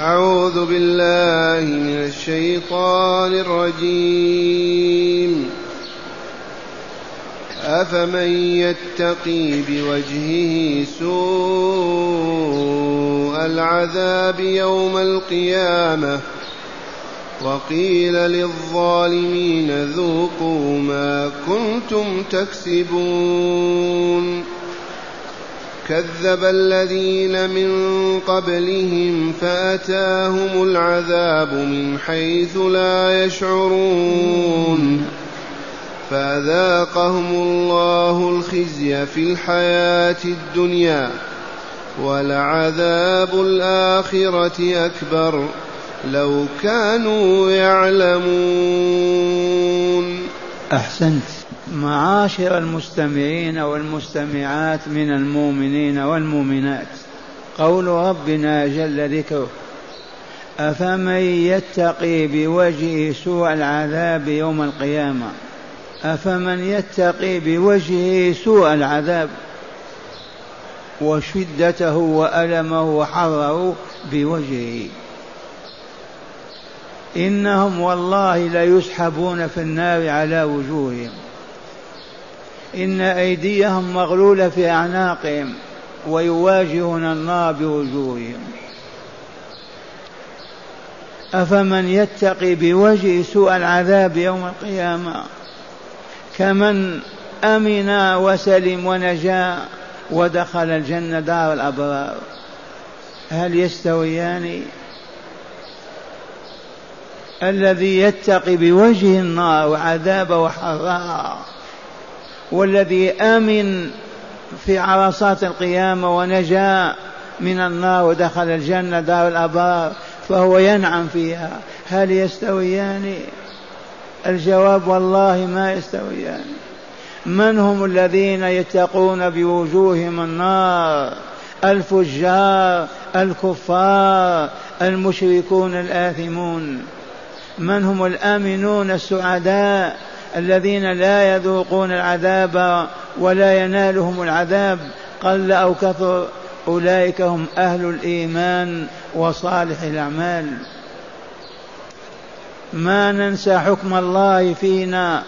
أعوذ بالله من الشيطان الرجيم. أفمن يتقي بوجهه سوء العذاب يوم القيامة وقيل للظالمين ذوقوا ما كنتم تكسبون. كذب الذين من قبلهم فأتاهم العذاب من حيث لا يشعرون فذاقهم الله الخزي في الحياة الدنيا ولعذاب الآخرة أكبر لو كانوا يعلمون. أحسنت. معاشر المستمعين والمستمعات من المؤمنين والمؤمنات، قول ربنا جل ذكره: أفمن يتقي بوجهه سوء العذاب يوم القيامة. أفمن يتقي بوجهه سوء العذاب وشدته وألمه وحره بوجهه. إنهم والله ليسحبون في النار على وجوههم، إن أيديهم مغلولة في أعناقهم ويواجهون النار بوجوههم. أفمن يتقي بوجه سوء العذاب يوم القيامة كمن أمن وسلم ونجا ودخل الجنة دار الأبرار؟ هل يستويان؟ الذي يتقي بوجه النار وعذابه وحرها، والذي آمن في عرصات القيامة ونجا من النار ودخل الجنة دار الأبرار فهو ينعم فيها، هل يستويان؟ الجواب والله ما يستويان. من هم الذين يتقون بوجوههم النار؟ الفجار، الكفار، المشركون الآثمون. من هم الآمنون السعداء الذين لا يذوقون العذاب ولا ينالهم العذاب قل أو كثر؟ أولئك هم أهل الإيمان وصالح الأعمال. ما ننسى حكم الله فينا.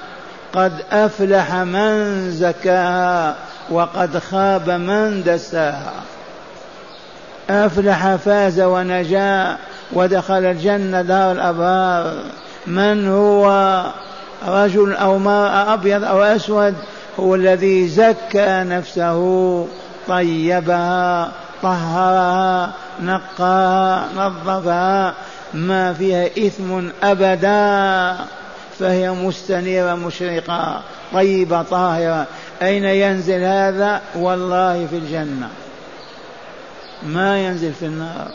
قد أفلح من زكاها وقد خاب من دساها. أفلح فاز ونجا ودخل الجنة دار الأبرار. من هو؟ رجل أو امرأة، أبيض أو أسود، هو الذي زكى نفسه، طيبها، طهرها، نقاها، نظفها، ما فيها إثم أبدا، فهي مستنيرة مشرقة طيبة طاهرة. أين ينزل هذا؟ والله في الجنة، ما ينزل في النار.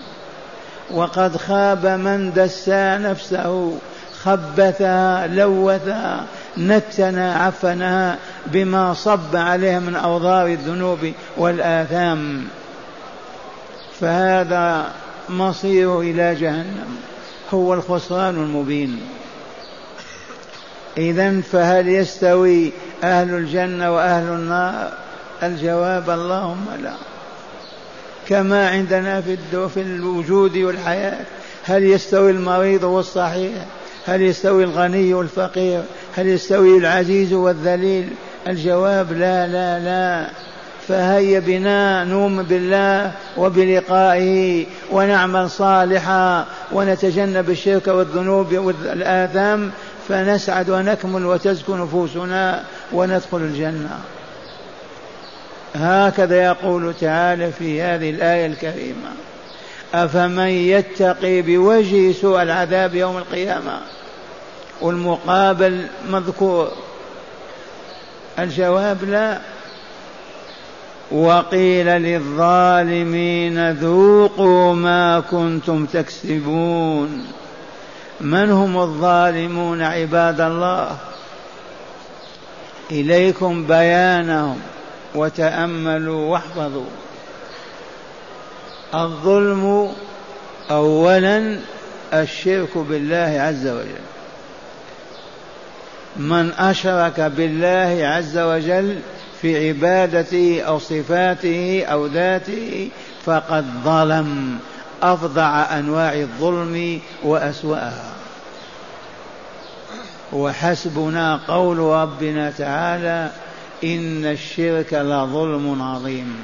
وقد خاب من دسى نفسه، خبثها، لوثها، نتنا، عفنها بما صب عليها من أوضار الذنوب والآثام، فهذا مصيره إلى جهنم، هو الخسران المبين. إذن فهل يستوي أهل الجنة وأهل النار؟ الجواب اللهم لا. كما عندنا في الوجود والحياة، هل يستوي المريض والصحيح؟ هل يستوي الغني والفقير؟ هل يستوي العزيز والذليل؟ الجواب لا لا لا. فهيا بنا نؤمن بالله وبلقائه ونعمل صالحا ونتجنب الشرك والذنوب والآثام، فنسعد ونكمل وتزكو نفوسنا وندخل الجنة. هكذا يقول تعالى في هذه الآية الكريمة: أفمن يتقي بوجه سوء العذاب يوم القيامة، والمقابل مذكور. الجواب لا. وقيل للظالمين ذوقوا ما كنتم تكسبون. من هم الظالمون عباد الله؟ إليكم بيانهم وتأملوا واحفظوا. الظلم أولا الشرك بالله عز وجل. من أشرك بالله عز وجل في عبادته أو صفاته أو ذاته فقد ظلم، أفظع أنواع الظلم وأسوأها. وحسبنا قول ربنا تعالى إن الشرك لظلم عظيم.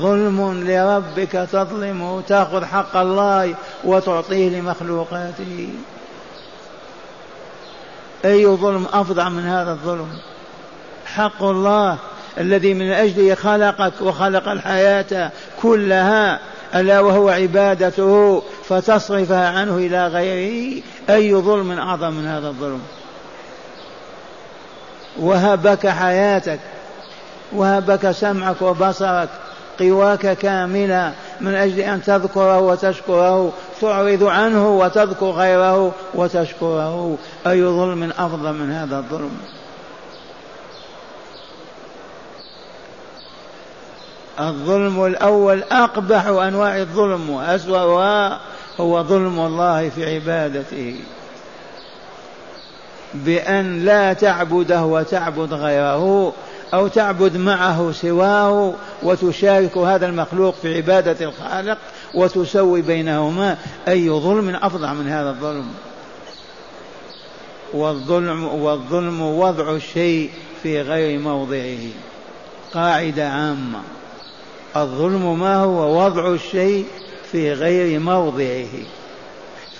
ظلم لربك تظلمه، تأخذ حق الله وتعطيه لمخلوقاته. أي ظلم أفظع من هذا الظلم؟ حق الله الذي من أجله خلقك وخلق الحياة كلها، ألا وهو عبادته، فتصرفها عنه إلى غيره. أي ظلم أعظم من هذا الظلم؟ وهبك حياتك، وهبك سمعك وبصرك، قواك كاملة، من أجل أن تذكره وتشكره، تعرض عنه وتذكر غيره وتشكره. أي ظلم أفضل من هذا الظلم؟ الظلم الأول أقبح أنواع الظلم وأسوأها هو ظلم الله في عبادته، بأن لا تعبده وتعبد غيره، أو تعبد معه سواه، وتشارك هذا المخلوق في عبادة الخالق وتسوي بينهما. أي ظلم أفظع من هذا الظلم؟ والظلم وضع الشيء في غير موضعه. قاعدة عامة، الظلم ما هو؟ وضع الشيء في غير موضعه.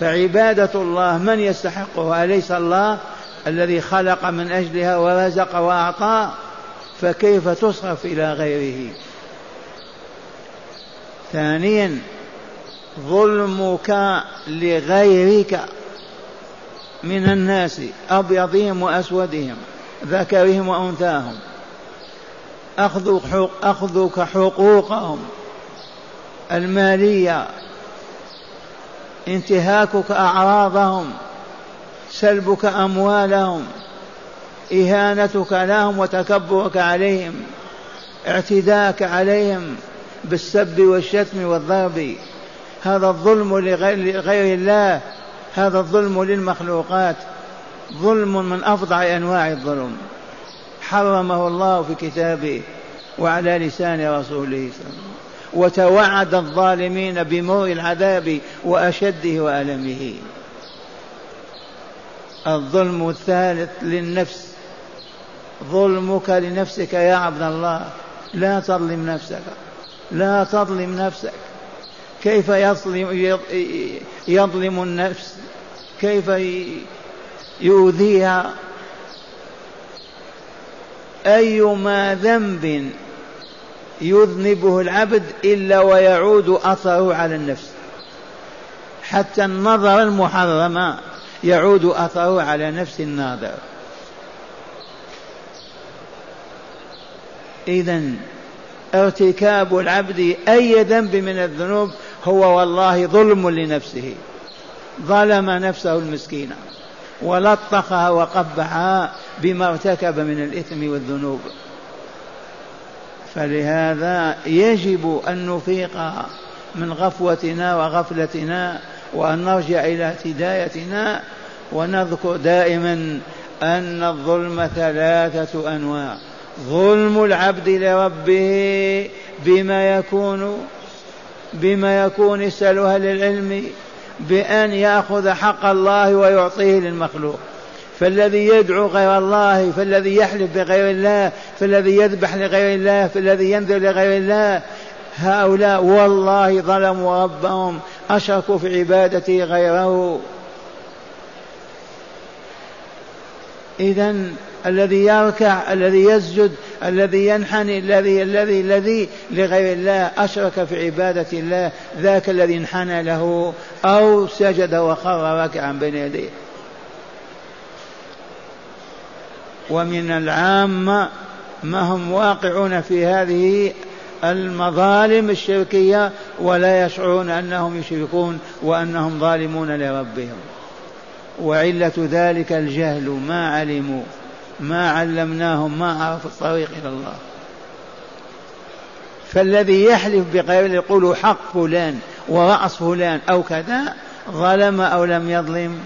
فعبادة الله من يستحقها؟ أليس الله الذي خلق من أجلها ورزق وأعطى؟ فكيف تصرف إلى غيره؟ ثانيا، ظلمك لغيرك من الناس، أبيضهم وأسودهم، ذكرهم وأنثاهم، أخذك حقوقهم المالية، انتهاكك أعراضهم، سلبك أموالهم، إهانتك لهم وتكبرك عليهم، اعتداءك عليهم بالسب والشتم والضرب. هذا الظلم لغير الله، هذا الظلم للمخلوقات، ظلم من أفظع أنواع الظلم، حرمه الله في كتابه وعلى لسان رسوله، وتوعد الظالمين بمر العذاب وأشده وألمه. الظلم الثالث للنفس، ظلمك لنفسك يا عبد الله. لا تظلم نفسك، لا تظلم نفسك. كيف يظلم النفس؟ كيف يؤذيها؟ أيما ذنب يذنبه العبد إلا ويعود أثره على النفس، حتى النظر المحرم يعود أثره على نفس الناظر. إذن ارتكاب العبد أي ذنب من الذنوب هو والله ظلم لنفسه، ظلم نفسه المسكينة ولطخها وقبحها بما ارتكب من الإثم والذنوب. فلهذا يجب أن نفيق من غفوتنا وغفلتنا، وأن نرجع إلى هدايتنا، ونذكر دائما أن الظلم ثلاثة أنواع: ظلم العبد لربه بما يكون يسألها للعلم، بأن يأخذ حق الله ويعطيه للمخلوق، فالذي يدعو غير الله، فالذي يحلف بغير الله، فالذي يذبح لغير الله، فالذي ينذر لغير الله. هؤلاء والله ظلموا ربهم، أشركوا في عبادته غيره. إذن الذي يركع، الذي يسجد، الذي ينحني، الذي لغير الله أشرك في عبادة الله، ذاك الذي انحنى له أو سجد وخر راكعا بين يديه. ومن العامة ما هم واقعون في هذه المظالم الشركية ولا يشعرون أنهم يشركون وأنهم ظالمون لربهم، وعلة ذلك الجهل، ما علموا، ما علمناهم، ما عرفوا الطريق إلى الله. فالذي يحلف بغير يقول حق فلان ورأس فلان أو كذا، ظلم أو لم يظلم؟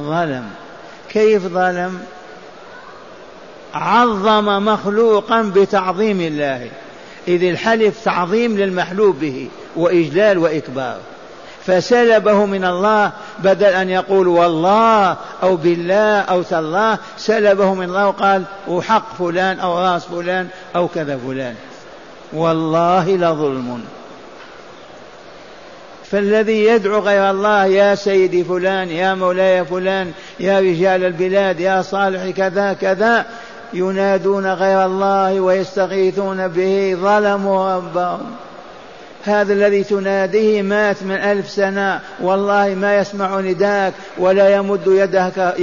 ظلم. كيف ظلم؟ عظم مخلوقا بتعظيم الله. إذ الحلف تعظيم للمحلوف به وإجلال وإكبار، فسلبه من الله، بدل أن يقول والله أو بالله أو تالله، سلبه من الله وقال وحق فلان أو راس فلان أو كذا فلان. والله لظلم. فالذي يدعو غير الله يا سيدي فلان يا مولاي فلان يا رجال البلاد يا صالح كذا كذا، ينادون غير الله ويستغيثون به، ظلموا ربهم. هذا الذي تناديه مات من 1000 سنة، والله ما يسمع نداك ولا يمد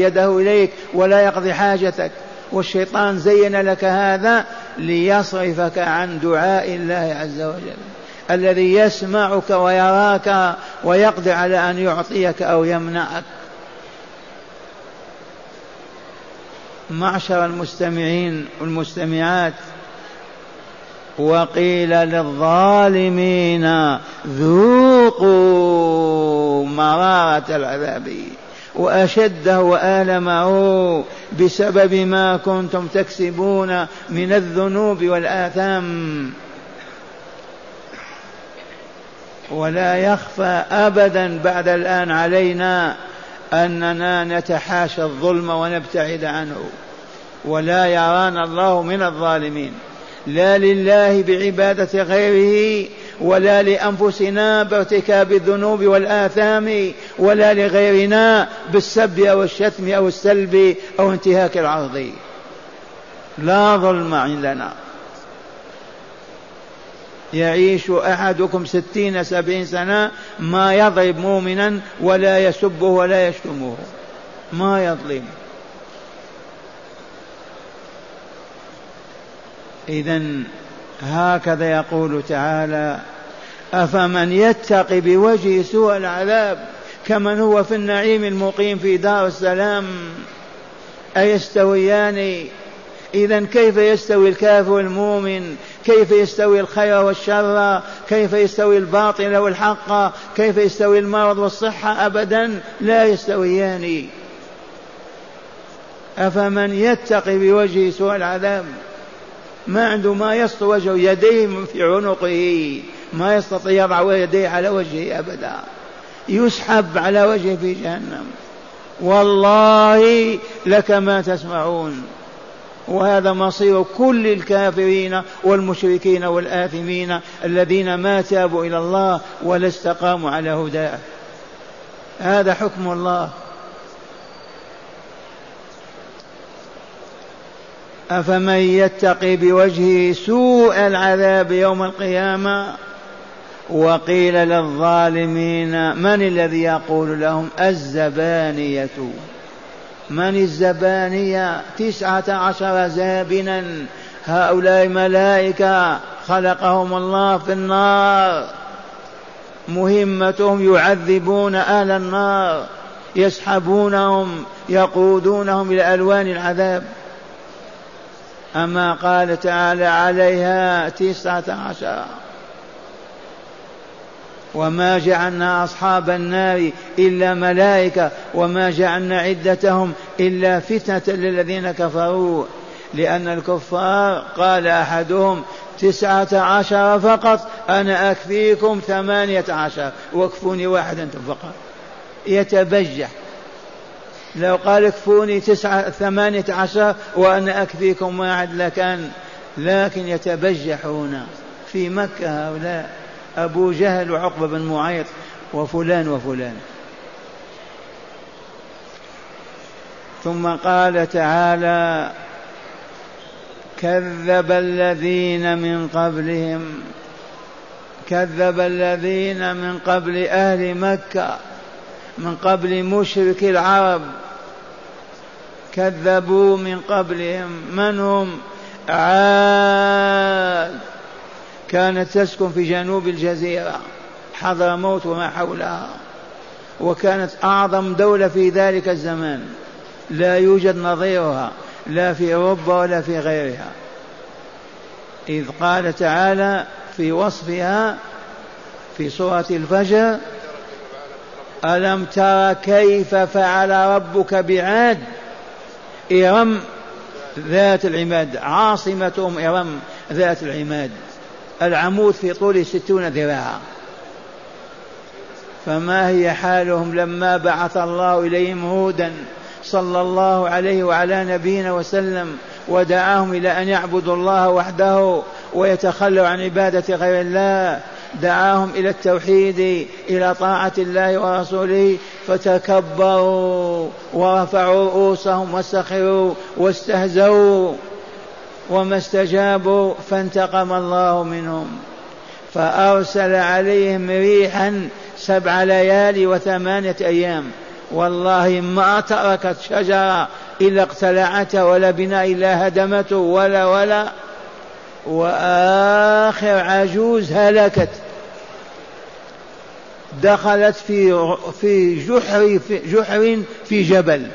يده إليك ولا يقضي حاجتك. والشيطان زين لك هذا ليصرفك عن دعاء الله عز وجل الذي يسمعك ويراك ويقضي على أن يعطيك أو يمنعك. معشر المستمعين والمستمعات، وقيل للظالمين ذوقوا مرارة العذاب وأشده وآلمه بسبب ما كنتم تكسبون من الذنوب والآثام. ولا يخفى أبدا بعد الآن علينا أننا نتحاشى الظلم ونبتعد عنه، ولا يرانا الله من الظالمين، لا لله بعبادة غيره ولا لأنفسنا بارتكاب الذنوب والآثام، ولا لغيرنا بالسب أو الشتم أو السلب أو انتهاك العرض. لا ظلم عندنا. يعيش أحدكم 60 70 سنة ما يضرب مؤمنا ولا يسبه ولا يشتمه، ما يظلم. إذن هكذا يقول تعالى: أفمن يتقي بوجه سوء العذاب كمن هو في النعيم المقيم في دار السلام، أيستويان؟ إذن كيف يستوي الكافر والمؤمن؟ كيف يستوي الخير والشر؟ كيف يستوي الباطل والحق؟ كيف يستوي المرض والصحة؟ أبدا لا يستويان. أفمن يتقي بوجه سوء العذاب، ما عنده ما يسط وجهه، يديه في عنقه، ما يستطيع يضع يديه على وجهه أبدا، يسحب على وجهه في جهنم. والله لك ما تسمعون. وهذا مصير كل الكافرين والمشركين والآثمين الذين ما تابوا إلى الله ولا استقاموا على هداه. هذا حكم الله. أفمن يتقي بوجهه سوء العذاب يوم القيامة وقيل للظالمين. من الذي يقول لهم؟ الزبانية. من الزبانية؟ 19 زابنا، هؤلاء ملائكة خلقهم الله في النار، مهمتهم يعذبون أهل النار، يسحبونهم يقودونهم إلى ألوان العذاب. أما قال تعالى: عليها 19. وما جعلنا أصحاب النار إلا ملائكة وما جعلنا عدتهم إلا فتنة للذين كفروا، لأن الكفار قال أحدهم 19 فقط، أنا أكفيكم 18 واكفوني واحدا أنتم فقط. يتبجح. لو قال اكفوني 18 وأنا أكفيكم واحد لكان، لكن يتبجحون. في مكة هؤلاء أبو جهل وعقبة بن معيط وفلان وفلان. ثم قال تعالى: كذب الذين من قبلهم، كذب الذين من قبل أهل مكة، من قبل مشركي العرب، كذبوا من قبلهم. من هم؟ عاد، كانت تسكن في جنوب الجزيرة حضرموت وما حولها، وكانت أعظم دولة في ذلك الزمان، لا يوجد نظيرها لا في أوروبا ولا في غيرها. إذ قال تعالى في وصفها في سورة الفجر: ألم تر كيف فعل ربك بعاد إرم ذات العماد، عاصمتهم إرم ذات العماد. العمود في طول 60 ذراعا. فما هي حالهم لما بعث الله إليهم هودا صلى الله عليه وعلى نبينا وسلم ودعاهم إلى أن يعبدوا الله وحده ويتخلوا عن عبادة غير الله؟ دعاهم إلى التوحيد إلى طاعة الله ورسوله، فتكبروا ورفعوا رؤوسهم وسخروا واستهزوا وما استجابوا، فانتقم الله منهم فأرسل عليهم ريحا 7 ليال و8 أيام، والله ما تركت شجرة إلا اقتلعته ولا بناء إلا هدمته ولا وآخر عجوز هلكت، دخلت في جحر في جبل.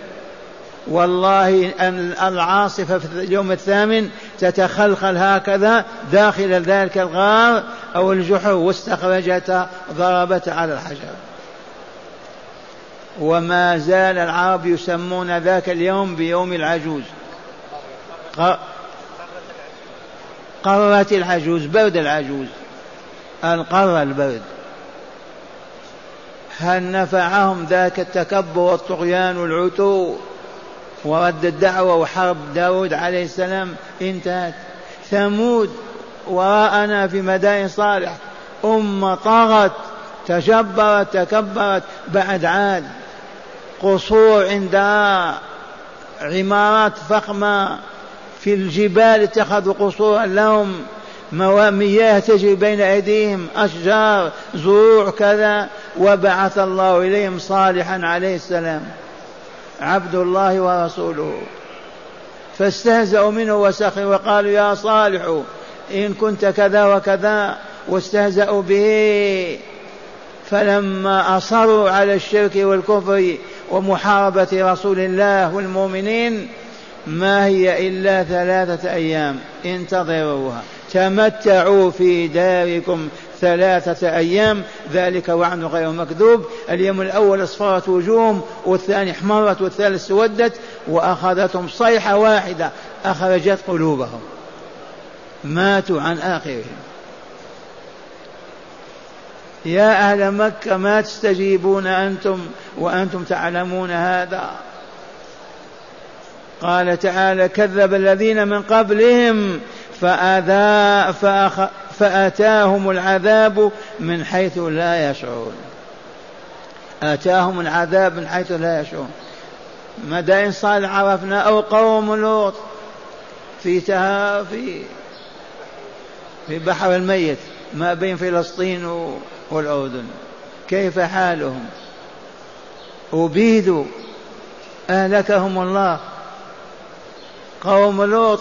والله أن العاصفة في اليوم 8 تتخلخل هكذا داخل ذلك الغار أو الجحر، واستخرجت ضربت على الحجر. وما زال العرب يسمون ذاك اليوم بيوم العجوز، قرة العجوز، برد العجوز، القرة البرد. هل نفعهم ذاك التكبر والطغيان والعتو ورد الدعوة وحرب داود عليه السلام؟ انتهت. ثمود وراءنا في مدائن صالح، أمة طغت تجبرت تكبرت. بعد عاد قصور عندها، عمارات فخمة في الجبال اتخذوا قصورا لهم، مياه تجري بين أيديهم، أشجار، زروع كذا. وبعث الله إليهم صالحا عليه السلام عبد الله ورسوله، فاستهزأوا منه وسخروا وقالوا يا صالح إن كنت كذا وكذا، واستهزأوا به. فلما أصروا على الشرك والكفر ومحاربة رسول الله والمؤمنين، ما هي إلا 3 أيام، انتظروها، تمتعوا في داركم 3 أيام، ذلك وعد غير مكذوب. اليوم الأول أصفرت وجوههم، والثاني احمرت، والثالث سودت، وأخذتهم صيحة واحدة أخرجت قلوبهم، ماتوا عن آخرهم. يا أهل مكة ما تستجيبون أنتم وأنتم تعلمون هذا؟ قال تعالى كذب الذين من قبلهم فأتاهم العذاب من حيث لا يشعرون، أتاهم العذاب من حيث لا يشعرون. مدائن صالح عرفنا، أو قوم لوط في بحر الميت ما بين فلسطين والأردن، كيف حالهم؟ أبيدوا، أهلكهم الله. قوم لوط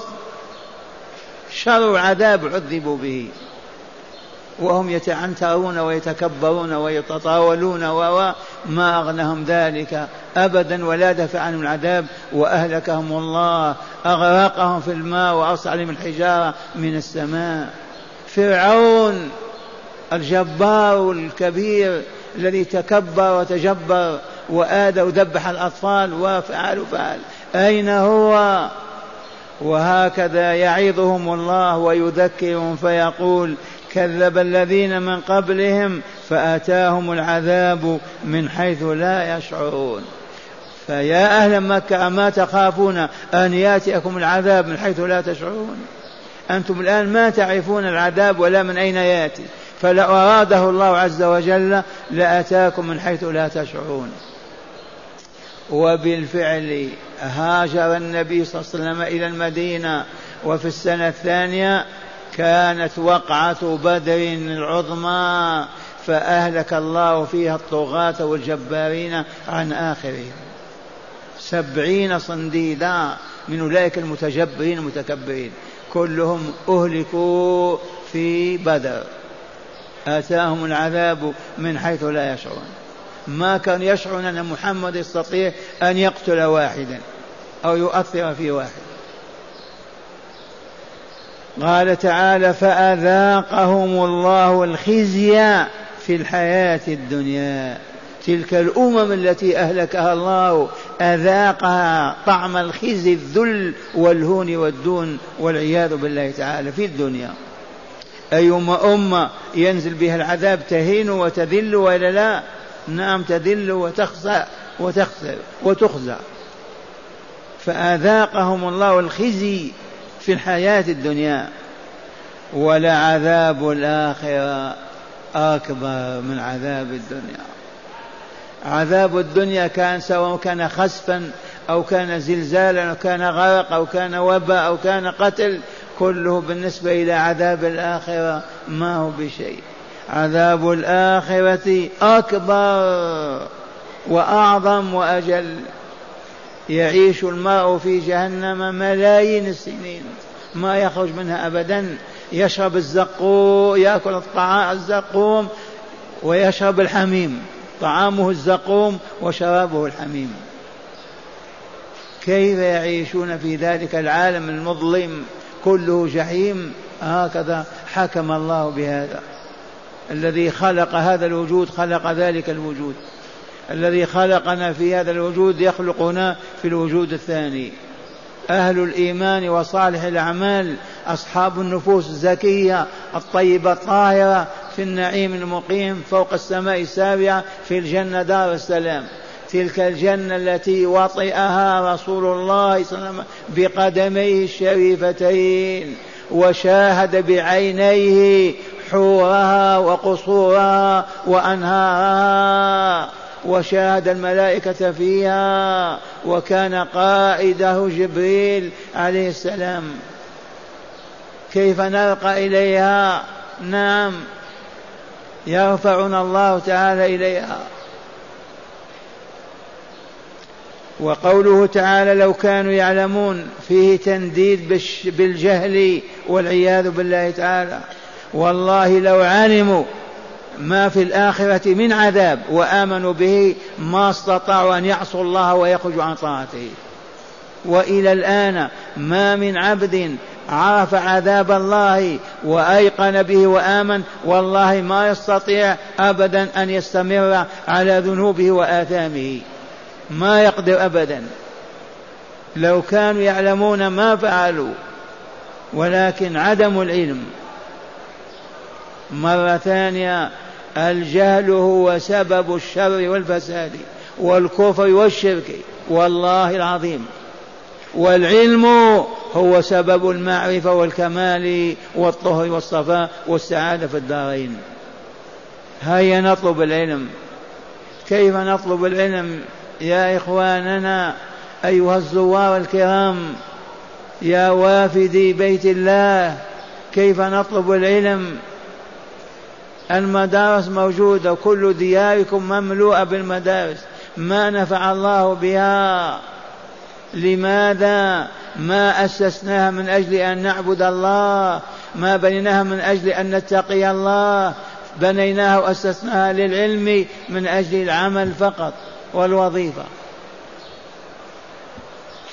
شر عذاب عذبوا به، وهم يتعنترون ويتكبرون ويتطاولون، وما أغنهم ذلك أبدا ولا دفع عنهم العذاب، وأهلكهم الله، أغرقهم في الماء وأرسل عليهم الحجارة من السماء. فرعون الجبار الكبير الذي تكبر وتجبر وآذى وذبح الأطفال وفعل، أين هو؟ وهكذا يعظهم الله ويذكرهم فيقول كذب الذين من قبلهم فأتاهم العذاب من حيث لا يشعرون. فيا أهل مكة أما تخافون أن يأتيكم العذاب من حيث لا تشعرون؟ أنتم الآن ما تعرفون العذاب ولا من أين يأتي، فلا أراده الله عز وجل لأتاكم من حيث لا تشعرون. وبالفعل هاجر النبي صلى الله عليه وسلم إلى المدينة، وفي السنة 2 كانت وقعة بدر العظمى، فأهلك الله فيها الطغاة والجبارين عن آخرهم، 70 صنديدا من أولئك المتجبرين المتكبرين، كلهم أهلكوا في بدر، آتاهم العذاب من حيث لا يشعرون. ما كان يشعرون أن محمد يستطيع أن يقتل واحدا أو يؤثر في واحد. قال تعالى فأذاقهم الله الخزي في الحياة الدنيا، تلك الأمم التي أهلكها الله أذاقها طعم الخزي الذل والهون والدون والعياذ بالله تعالى في الدنيا. أيما أمة ينزل بها العذاب تهين وتذل ولا لا؟ نعم تذل وتخزى وتخزى. فأذاقهم الله الخزي في الحياة الدنيا، ولعذاب الآخرة أكبر من عذاب الدنيا. عذاب الدنيا كان سواء كان خسفا أو كان زلزالا أو كان غرق أو كان وباء أو كان قتل، كله بالنسبة إلى عذاب الآخرة ما هو بشيء. عذاب الآخرة أكبر وأعظم وأجل. يعيش الماء في جهنم ملايين السنين ما يخرج منها أبدا، يشرب الزقوم، يأكل الطعام الزقوم ويشرب الحميم، طعامه الزقوم وشرابه الحميم. كيف يعيشون في ذلك العالم المظلم كله جحيم؟ هكذا حكم الله بهذا. الذي خلق هذا الوجود خلق ذلك الوجود، الذي خلقنا في هذا الوجود يخلقنا في الوجود الثاني. أهل الإيمان وصالح الأعمال أصحاب النفوس الزكية الطيبة الطاهرة في النعيم المقيم فوق السماء السابعة في الجنة دار السلام، تلك الجنة التي وطئها رسول الله صلى الله عليه وسلم بقدميه الشريفتين وشاهد بعينيه حورها وقصورها وأنهارها، وشاهد الملائكة فيها، وكان قائده جبريل عليه السلام. كيف نرقى إليها؟ نعم يرفعنا الله تعالى إليها. وقوله تعالى لو كانوا يعلمون فيه تنديد بالجهل والعياذ بالله تعالى. والله لو علموا ما في الآخرة من عذاب وآمنوا به ما استطاعوا أن يعصوا الله ويخرجوا عن طاعته. وإلى الآن ما من عبد عرف عذاب الله وأيقن به وآمن والله ما يستطيع أبدا أن يستمر على ذنوبه وآثامه، ما يقدر أبدا. لو كانوا يعلمون ما فعلوا، ولكن عدم العلم. مرة ثانية الجهل هو سبب الشر والفساد والكفر والشرك والله العظيم، والعلم هو سبب المعرفة والكمال والطهر والصفاء والسعادة في الدارين. هيا نطلب العلم. كيف نطلب العلم يا إخواننا أيها الزوار الكرام يا وافدي بيت الله؟ كيف نطلب العلم؟ المدارس موجودة، كل دياركم مملوءة بالمدارس، ما نفع الله بها. لماذا؟ ما أسسناها من أجل أن نعبد الله، ما بنيناها من أجل أن نتقي الله، بنيناها وأسسناها للعلم من أجل العمل فقط والوظيفة.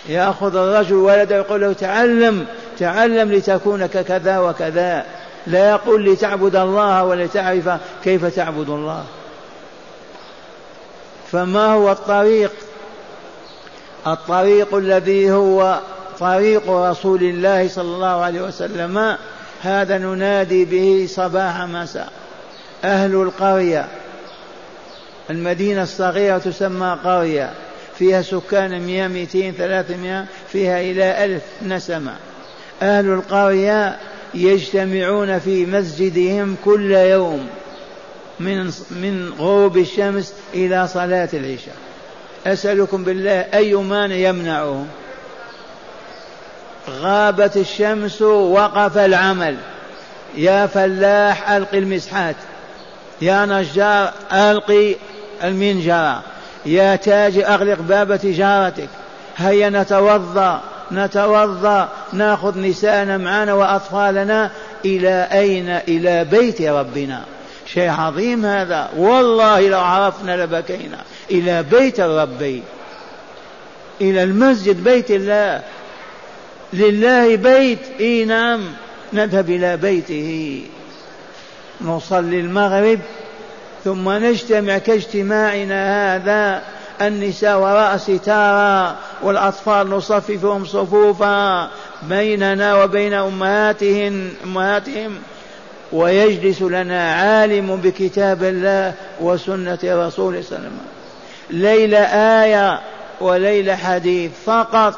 يأخذ الرجل ولده يقول له تعلم تعلم لتكون كذا وكذا، لا يقول لتعبد الله ولتعرف كيف تعبد الله. فما هو الطريق؟ الطريق الذي هو طريق رسول الله صلى الله عليه وسلم، هذا ننادي به صباح مساء. أهل القرية، المدينة الصغيرة تسمى قرية، فيها سكان 200 300 فيها إلى 1000 نسمة. أهل القرية يجتمعون في مسجدهم كل يوم من غروب الشمس إلى صلاة العشاء. أسألكم بالله أي مانع يمنعهم؟ غابت الشمس وقف العمل، يا فلاح ألق المسحات، يا نجار ألقي المنجرة، يا تاجر أغلق باب تجارتك. هيا نتوضأ نأخذ نساءنا معنا وأطفالنا. إلى أين؟ إلى بيت ربنا. شيء عظيم هذا والله، لو عرفنا لبكينا. إلى بيت الرب، إلى المسجد بيت الله، لله بيت. إي نعم، نذهب إلى بيته نصلي المغرب ثم نجتمع كاجتماعنا هذا، النساء وراء ستارا والأطفال نصففهم صفوفا بيننا وبين أمهاتهم ويجلس لنا عالم بكتاب الله وسنة رسوله صلى الله عليه وسلم ليلة آية وليلة حديث فقط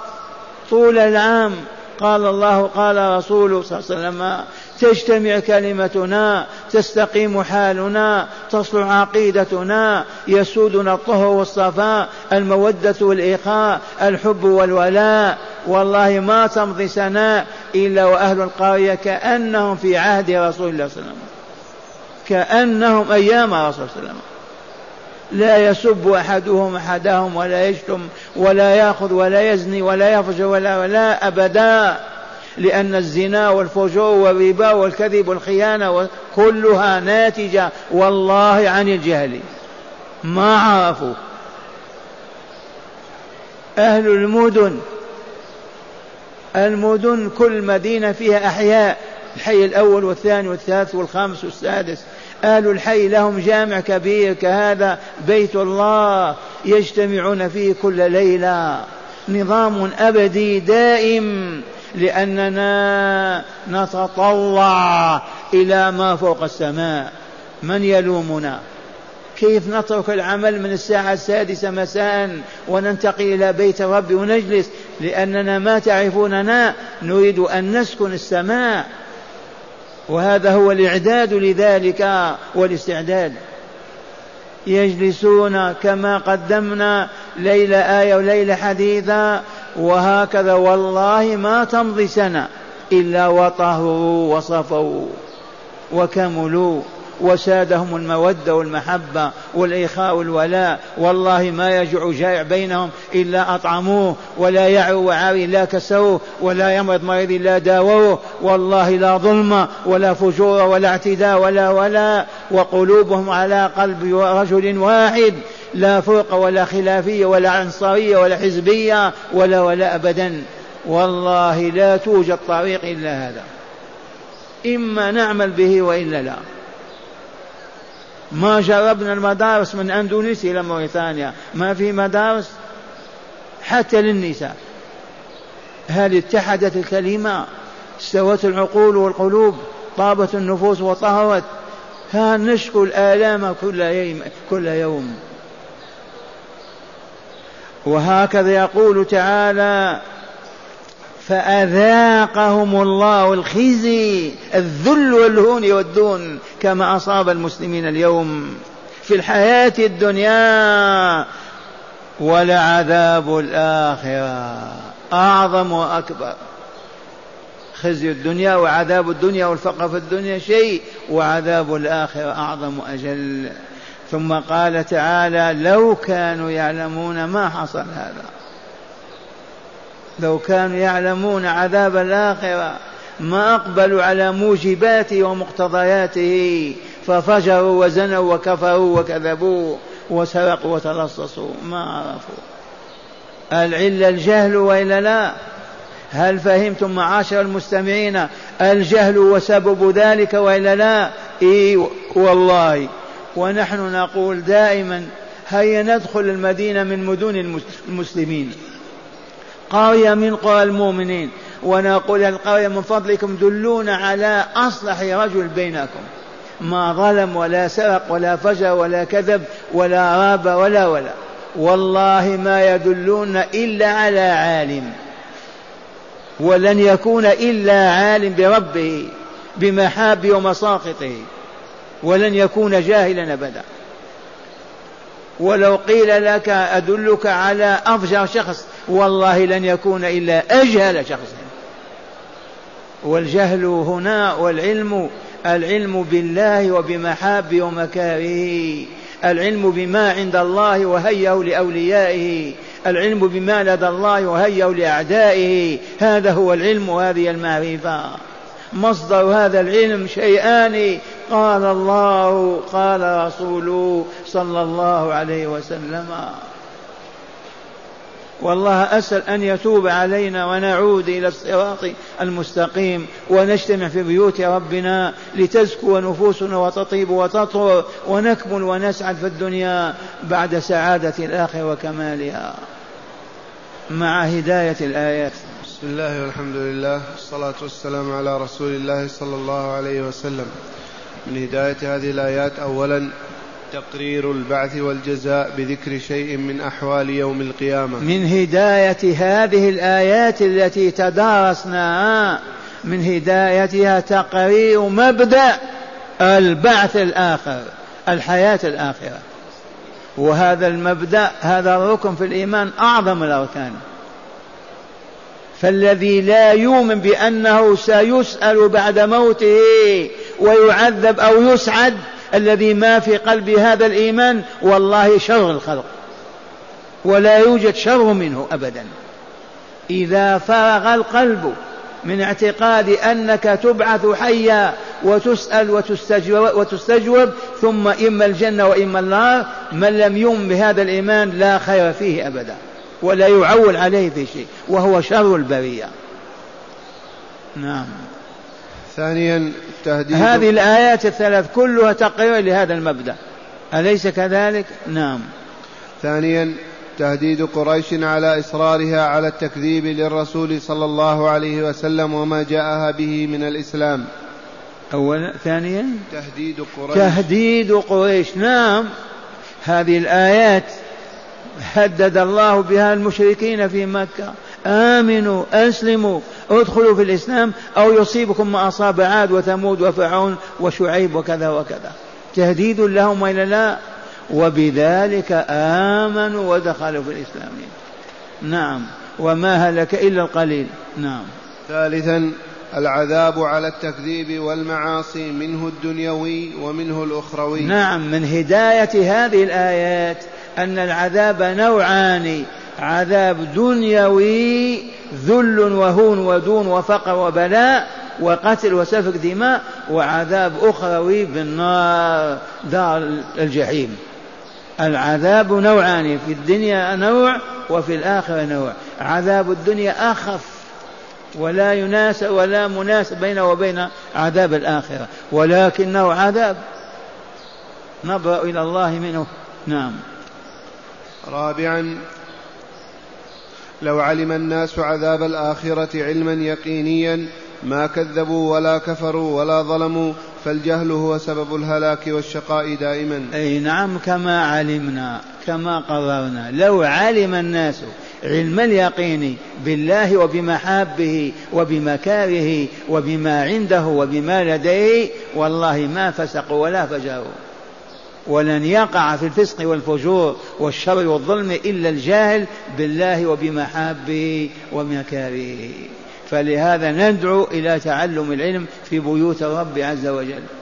طول العام. قال الله قال رسوله صلى الله عليه وسلم تجتمع كلمتنا، تستقيم حالنا، تصلح عقيدتنا، يسودنا الطهر والصفاء، المودة والإخاء، الحب والولاء. والله ما تمضي سنة إلا وأهل القرية كأنهم في عهد رسول الله صلى الله عليه وسلم، كأنهم أيام رسول الله صلى الله عليه وسلم. لا يسب أحدهم أحدهم ولا يشتم ولا يأخذ ولا يزني ولا يفجر ولا أبدا، لأن الزنا والفجور والربا والكذب والخيانة كلها ناتجة والله عن الجهل، ما عرفوا. أهل المدن كل مدينة فيها أحياء، الحي الأول والثاني والثالث والخامس والسادس، أهل الحي لهم جامع كبير كهذا بيت الله يجتمعون فيه كل ليلة، نظام أبدي دائم، لأننا نتطلع إلى ما فوق السماء. من يلومنا؟ كيف نترك العمل من الساعة 6 مساء وننتقل إلى بيت ربي ونجلس؟ لأننا ما تعرفوننا، نريد أن نسكن السماء، وهذا هو الإعداد لذلك والاستعداد. يجلسون كما قدمنا ليلة آية وليلة حديثة، وهكذا والله ما تمضي سنة إلا وطهروا وصفوا وكملوا وسادهم المودة والمحبة والإخاء والولاء. والله ما يجوع جائع بينهم إلا أطعموه، ولا يعو وعاري إلا كسوه، ولا يمرض مريض إلا داووه. والله لا ظلم ولا فجور ولا اعتداء ولا وقلوبهم على قلب رجل واحد، لا فرق ولا خلافية ولا عنصرية ولا حزبية ولا أبدا. والله لا توجد طريق إلا هذا، إما نعمل به وإلا لا. ما جربنا المدارس من أندونيسيا إلى موريتانيا، ما في مدارس حتى للنساء. هل اتحدت الكلمة؟ استوت العقول والقلوب؟ طابت النفوس وطهرت؟ هل نشكو الآلام كل يوم؟ وهكذا يقول تعالى فأذاقهم الله الخزي الذل والهون والدون كما أصاب المسلمين اليوم في الحياة الدنيا، ولعذاب الآخرة أعظم وأكبر. خزي الدنيا وعذاب الدنيا والفقر في الدنيا شيء، وعذاب الآخرة أعظم وأجل. ثم قال تعالى لو كانوا يعلمون ما حصل هذا، لو كانوا يعلمون عذاب الآخرة ما أقبلوا على موجباته ومقتضياته، ففجروا وزنوا وكفروا وكذبوا وسرقوا وتلصصوا، ما عرفوا. العلة الجهل وإلا لا؟ هل فهمتم معاشر المستمعين الجهل وسبب ذلك وإلا لا؟ إيه والله. ونحن نقول دائما هيا ندخل المدينة من مدن المسلمين، قرية من قرى المؤمنين، ونقول القرية من فضلكم دلونا على أصلح رجل بينكم، ما ظلم ولا سرق ولا فجر ولا كذب ولا راب ولا والله ما يدلونا إلا على عالم، ولن يكون إلا عالم بربه بمحابه ومساقطه، ولن يكون جاهلا أبدا. ولو قيل لك أدلك على أفجر شخص، والله لن يكون إلا أجهل شخص. والجهل هنا والعلم، العلم بالله وبمحابه ومكاره، العلم بما عند الله وهيئه لأوليائه، العلم بما لدى الله وهيئه لأعدائه، هذا هو العلم وهذه المعرفة. مصدر هذا العلم شيئان، قال الله قال رسوله صلى الله عليه وسلم. والله أسأل أن يتوب علينا ونعود إلى الصراط المستقيم، ونجتمع في بيوت ربنا لتزكو نفوسنا وتطيب وتطهر، ونكمل ونسعد في الدنيا بعد سعادة الآخرة وكمالها مع هداية الآيات. بسم الله والحمد لله والصلاة والسلام على رسول الله صلى الله عليه وسلم. من هداية هذه الآيات أولا تقرير البعث والجزاء بذكر شيء من أحوال يوم القيامة. من هداية هذه الآيات التي تدارسناها من هدايتها تقرير مبدأ البعث الآخر، الحياة الآخرة، وهذا المبدأ هذا الركن في الإيمان أعظم الأركان. فالذي لا يؤمن بأنه سيسأل بعد موته ويعذب أو يسعد، الذي ما في قلب هذا الإيمان والله شر الخلق، ولا يوجد شر منه أبدا. إذا فرغ القلب من اعتقاد أنك تبعث حيا وتسأل وتستجوب ثم إما الجنة وإما النار، من لم يؤمن بهذا الإيمان لا خير فيه أبدا، ولا يعول عليه في شيء، وهو شر البرية. نعم. ثانيا تهديد، هذه الآيات الثلاث كلها تقرير لهذا المبدأ، أليس كذلك؟ نعم. ثانيا تهديد قريش على إصرارها على التكذيب للرسول صلى الله عليه وسلم وما جاءها به من الإسلام. أولا. ثانيا تهديد قريش. نعم، هذه الآيات هدد الله بها المشركين في مكة: آمنوا، أسلموا، ادخلوا في الإسلام أو يصيبكم ما أصاب عاد وثمود وفرعون وشعيب وكذا وكذا. تهديد لهم وإلا لا؟ وبذلك آمنوا ودخلوا في الإسلام. نعم، وما هلك إلا القليل. نعم. ثالثا العذاب على التكذيب والمعاصي، منه الدنيوي ومنه الأخروي. نعم، من هداية هذه الآيات أن العذاب نوعان: عذاب دنيوي ذل وهون ودون وفقر وبلاء وقتل وسفك دماء، وعذاب أخروي بالنار دار الجحيم. العذاب نوعان، في الدنيا نوع وفي الآخرة نوع. عذاب الدنيا أخف ولا يناسب ولا مناسب بينه وبين عذاب الآخرة، ولكنه عذاب نبرأ إلى الله منه. نعم. رابعا لو علم الناس عذاب الآخرة علما يقينيا ما كذبوا ولا كفروا ولا ظلموا، فالجهل هو سبب الهلاك والشقاء دائما. أي نعم، كما علمنا كما قررنا، لو علم الناس علم اليقين بالله وبمحابه وبمكاره وبما عنده وبما لديه، والله ما فسقوا ولا فجروا، ولن يقع في الفسق والفجور والشر والظلم إلا الجاهل بالله وبمحابه ومكاره. فلهذا ندعو إلى تعلم العلم في بيوت الرب عز وجل.